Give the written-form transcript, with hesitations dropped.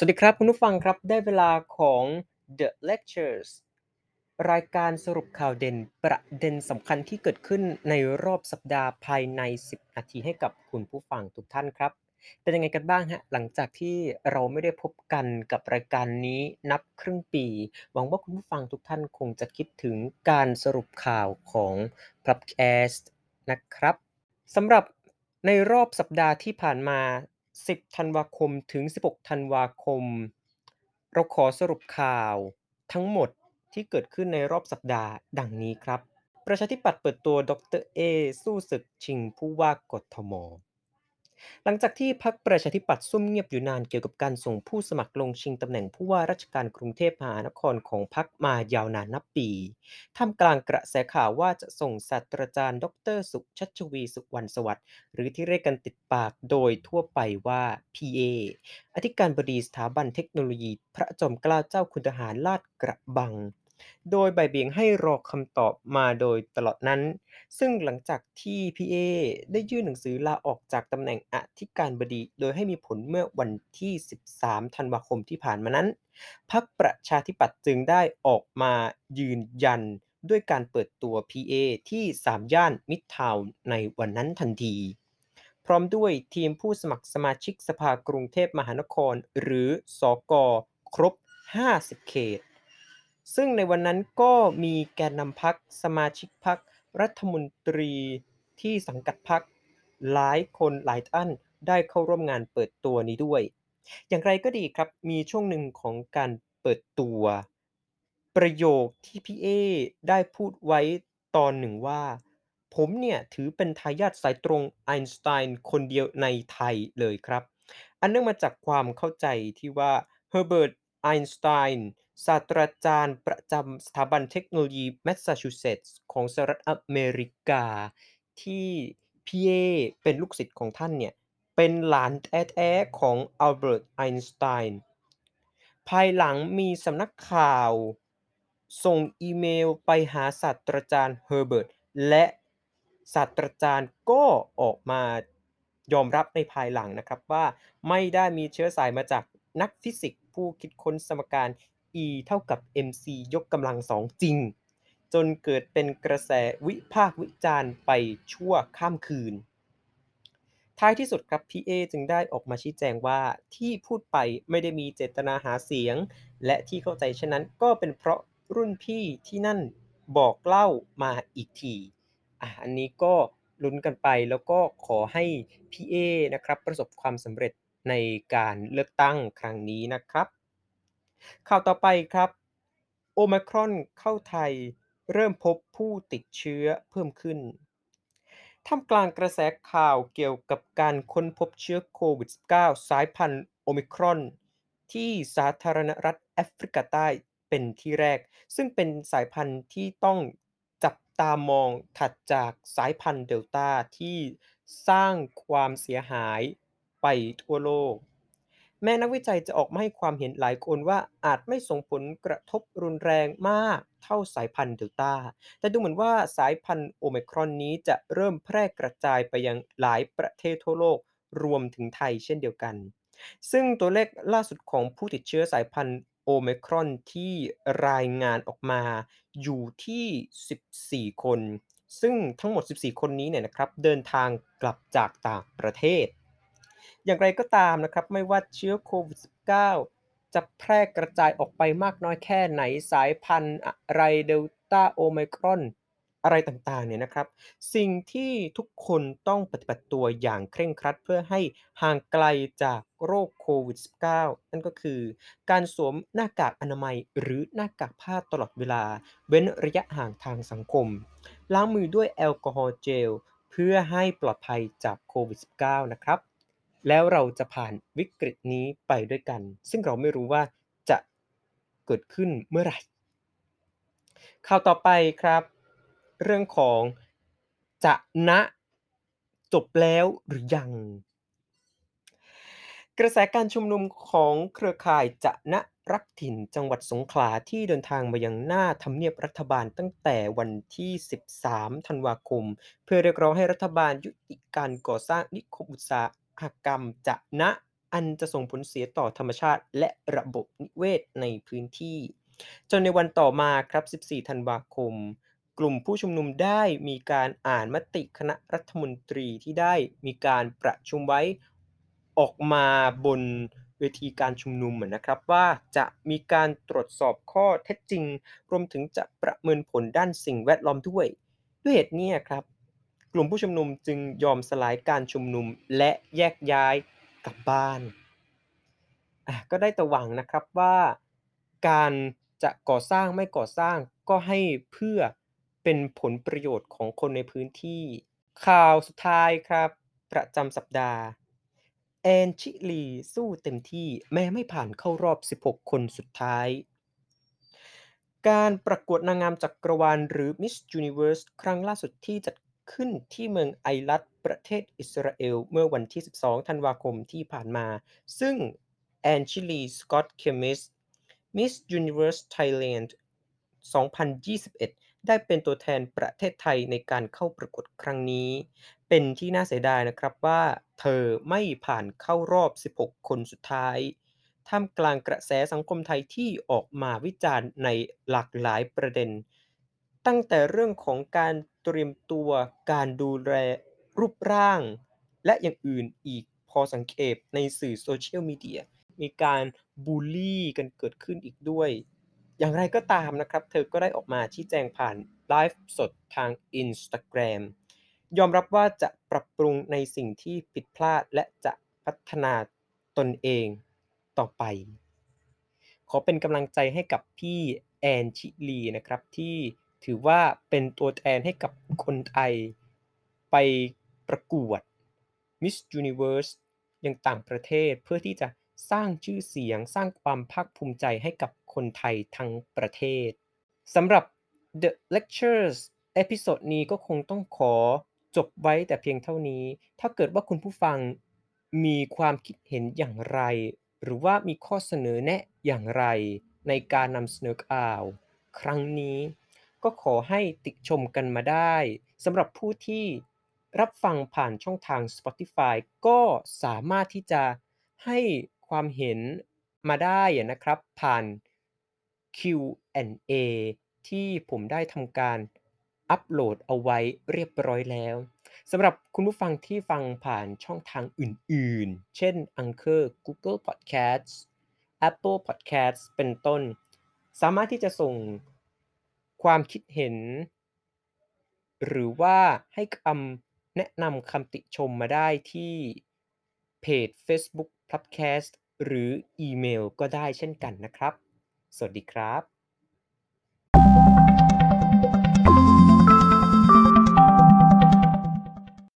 สวัสดีครับคุณผู้ฟังครับได้เวลาของ The Lectures รายการสรุปข่าวเด่นประเด็นสำคัญที่เกิดขึ้นในรอบสัปดาห์ภายใน10นาทีให้กับคุณผู้ฟังทุกท่านครับเป็นยังไงกันบ้างฮะหลังจากที่เราไม่ได้พบกันกับรายการนี้นับครึ่งปีหวังว่าคุณผู้ฟังทุกท่านคงจะคิดถึงการสรุปข่าวของพอดแคสต์นะครับสำหรับในรอบสัปดาห์ที่ผ่านมา10ธันวาคมถึง16ธันวาคมเราขอสรุปข่าวทั้งหมดที่เกิดขึ้นในรอบสัปดาห์ดังนี้ครับประชาธิปัตย์เปิดตัวดร.เอสู้ศึกชิงผู้ว่ากทม.หลังจากที่พรรคประชาธิปัตย์ซุ่มเงียบอยู่นานเกี่ยวกับการส่งผู้สมัครลงชิงตำแหน่งผู้ว่าราชการกรุงเทพมหานครของพรรคมายาวนานนับปีท่ามกลางกระแสข่าวว่าจะส่งศาสตราจารย์ดร.สุชัชวีสุวรรณสวัสดิ์หรือที่เรียกกันติดปากโดยทั่วไปว่า PA อธิการบดีสถาบันเทคโนโลยีพระจอมเกล้าเจ้าคุณทหารลาดกระบังโดยบ่ายเบี่ยงให้รอคำตอบมาโดยตลอดนั้นซึ่งหลังจากที่ PA ได้ยื่นหนังสือลาออกจากตำแหน่งอธิการบดีโดยให้มีผลเมื่อวันที่13ธันวาคมที่ผ่านมานั้นพรรคประชาธิปัตย์จึงได้ออกมายืนยันด้วยการเปิดตัว PA ที่3ย่านมิดทาวน์ในวันนั้นทันทีพร้อมด้วยทีมผู้สมัครสมาชิกสภากรุงเทพมหานครหรือสก.ครบ50เขตซึ่งในวันนั้นก็มีแกนนำพรรคสมาชิกพรรครัฐมนตรีที่สังกัดพรรคหลายคนหลายท่านได้เข้าร่วมงานเปิดตัวนี้ด้วยอย่างไรก็ดีครับมีช่วงหนึ่งของการเปิดตัวประโยคที่พี่เอได้พูดไว้ตอนหนึ่งว่าผมเนี่ยถือเป็นทายาทสายตรงไอน์สไตน์คนเดียวในไทยเลยครับอันเนื่องมาจากความเข้าใจที่ว่าเฮอร์เบิร์ตไอน์สไตน์ศาสตราจารย์ประจำสถาบันเทคโนโลยีแมสซาชูเซตส์ของสหรัฐอเมริกาที่พี่เอเป็นลูกศิษย์ของท่านเนี่ยเป็นหลานแท้ๆของอัลเบิร์ตไอน์สไตน์ภายหลังมีสำนักข่าวส่งอีเมลไปหาศาสตราจารย์เฮอร์เบิร์ตและศาสตราจารย์ก็ออกมายอมรับในภายหลังนะครับว่าไม่ได้มีเชื้อสายมาจากนักฟิสิกส์ผู้คิดค้นสมการE เท่ากับ MC ยกกำลังสองจริงจนเกิดเป็นกระแสวิพากษ์วิจารณ์ไปชั่วข้ามคืนท้ายที่สุดครับ PA จึงได้ออกมาชี้แจงว่าที่พูดไปไม่ได้มีเจตนาหาเสียงและที่เข้าใจเช่นนั้นก็เป็นเพราะรุ่นพี่ที่นั่นบอกเล่ามาอีกทีอันนี้ก็ลุ้นกันไปแล้วก็ขอให้ PA นะครับประสบความสำเร็จในการเลือกตั้งครั้งนี้นะครับข่าวต่อไปครับโอไมครอนเข้าไทยเริ่มพบผู้ติดเชื้อเพิ่มขึ้นท่ามกลางกระแสข่าวเกี่ยวกับการค้นพบเชื้อโควิด -19 สายพันธุ์โอไมครอนที่สาธารณรัฐแอฟริกาใต้เป็นที่แรกซึ่งเป็นสายพันธุ์ที่ต้องจับตามองถัดจากสายพันธุ์เดลต้าที่สร้างความเสียหายไปทั่วโลกแม้นักวิจัยจะออกมาให้ความเห็นหลายคนว่าอาจไม่ส่งผลกระทบรุนแรงมากเท่าสายพันธุ์เดลต้าแต่ดูเหมือนว่าสายพันธุ์โอไมครอนนี้จะเริ่มแพร่กระจายไปยังหลายประเทศทั่วโลกรวมถึงไทยเช่นเดียวกันซึ่งตัวเลขล่าสุดของผู้ติดเชื้อสายพันธุ์โอไมครอนที่รายงานออกมาอยู่ที่14คนซึ่งทั้งหมด14คนนี้เนี่ยนะครับเดินทางกลับจากต่างประเทศอย่างไรก็ตามนะครับไม่ว่าเชื้อโควิด -19 จะแพร่กระจายออกไปมากน้อยแค่ไหนสายพันธุ์อะไรเดลต้าโอไมครอนอะไรต่างๆเนี่ยนะครับสิ่งที่ทุกคนต้องปฏิบัติตัวอย่างเคร่งครัดเพื่อให้ห่างไกลจากโรคโควิด -19 นั่นก็คือการสวมหน้ากากอนามัยหรือหน้ากากผ้าตลอดเวลาเว้นระยะห่างทางสังคมล้างมือด้วยแอลกอฮอล์เจลเพื่อให้ปลอดภัยจากโควิด -19 นะครับแล้วเราจะผ่านวิกฤตนี้ไปด้วยกันซึ่งเราไม่รู้ว่าจะเกิดขึ้นเมื่อไหร่ข่าวต่อไปครับเรื่องของจะนะจบแล้วหรือยังกระแสการชุมนุมของเครือข่ายจะนะรักถิ่นจังหวัดสงขลาที่เดินทางมายังหน้าทำเนียบรัฐบาลตั้งแต่วันที่13ธันวาคมเพื่อเรียกร้องให้รัฐบาลยุติการก่อสร้างนิคมอุตสาหกรรมจะนะ อันจะส่งผลเสียต่อธรรมชาติและระบบนิเวศในพื้นที่จนในวันต่อมาครับ14ธันวาคมกลุ่มผู้ชุมนุมได้มีการอ่านมติคณะรัฐมนตรีที่ได้มีการประชุมไว้ออกมาบนเวทีการชุมนุมนะครับว่าจะมีการตรวจสอบข้อเท็จจริงรวมถึงจะประเมินผลด้านสิ่งแวดล้อมด้วยเหตุนี้ครับกลุ่มผู้ชุมนุมจึงยอมสลายการชุมนุมและแยกย้ายกลับบ้านก็ได้แต่หวังนะครับว่าการจะก่อสร้างไม่ก่อสร้างก็ให้เพื่อเป็นผลประโยชน์ของคนในพื้นที่ข่าวสุดท้ายครับประจำสัปดาห์แอนชิลีสู้เต็มที่แม้ไม่ผ่านเข้ารอบ16คนสุดท้ายการประกวดนางงามจักรวาลหรือ Miss Universe ครั้งล่าสุดที่จัดขึ้นที่เมืองไอลัดประเทศอิสราเอลเมื่อวันที่12ธันวาคมที่ผ่านมาซึ่งแอนชิลีสกอตต์เคมิส Miss Universe Thailand 2021ได้เป็นตัวแทนประเทศไทยในการเข้าประกวดครั้งนี้เป็นที่น่าเสียดายนะครับว่าเธอไม่ผ่านเข้ารอบ16คนสุดท้ายท่ามกลางกระแสสังคมไทยที่ออกมาวิจารณ์ในหลากหลายประเด็นตั้งแต่เรื่องของการเตรียมตัวการดูแลรูปร่างและอย่างอื่นอีกพอสังเกตในสื่อโซเชียลมีเดียมีการบูลลี่กันเกิดขึ้นอีกด้วยอย่างไรก็ตามนะครับเธอก็ได้ออกมาชี้แจงผ่านไลฟ์สดทาง Instagram ยอมรับว่าจะปรับปรุงในสิ่งที่ผิดพลาดและจะพัฒนาตนเองต่อไปขอเป็นกำลังใจให้กับพี่แอนชิลีนะครับที่ถือว่าเป็นตัวแทนให้กับคนไทยไปประกวด Miss Universe ยังต่างประเทศเพื่อที่จะสร้างชื่อเสียงสร้างความภาคภูมิใจให้กับคนไทยทั้งประเทศสำหรับ The Lectures เอพิโซดนี้ก็คงต้องขอจบไว้แต่เพียงเท่านี้ถ้าเกิดว่าคุณผู้ฟังมีความคิดเห็นอย่างไรหรือว่ามีข้อเสนอแนะอย่างไรในการนำเสนอข่าวครั้งนี้ก็ขอให้ติชมกันมาได้สำหรับผู้ที่รับฟังผ่านช่องทาง Spotify ก็สามารถที่จะให้ความเห็นมาได้นะครับผ่านQ&A ที่ผมได้ทำการอัปโหลดเอาไว้เรียบร้อยแล้วสำหรับคุณผู้ฟังที่ฟังผ่านช่องทางอื่นๆเช่น Anchor, Google Podcasts, Apple Podcasts เป็นต้นสามารถที่จะส่งความคิดเห็นหรือว่าให้คำแนะนำคำติชมมาได้ที่เพจ Facebook Podcast หรืออีเมลก็ได้เช่นกันนะครับสวัสดีครับ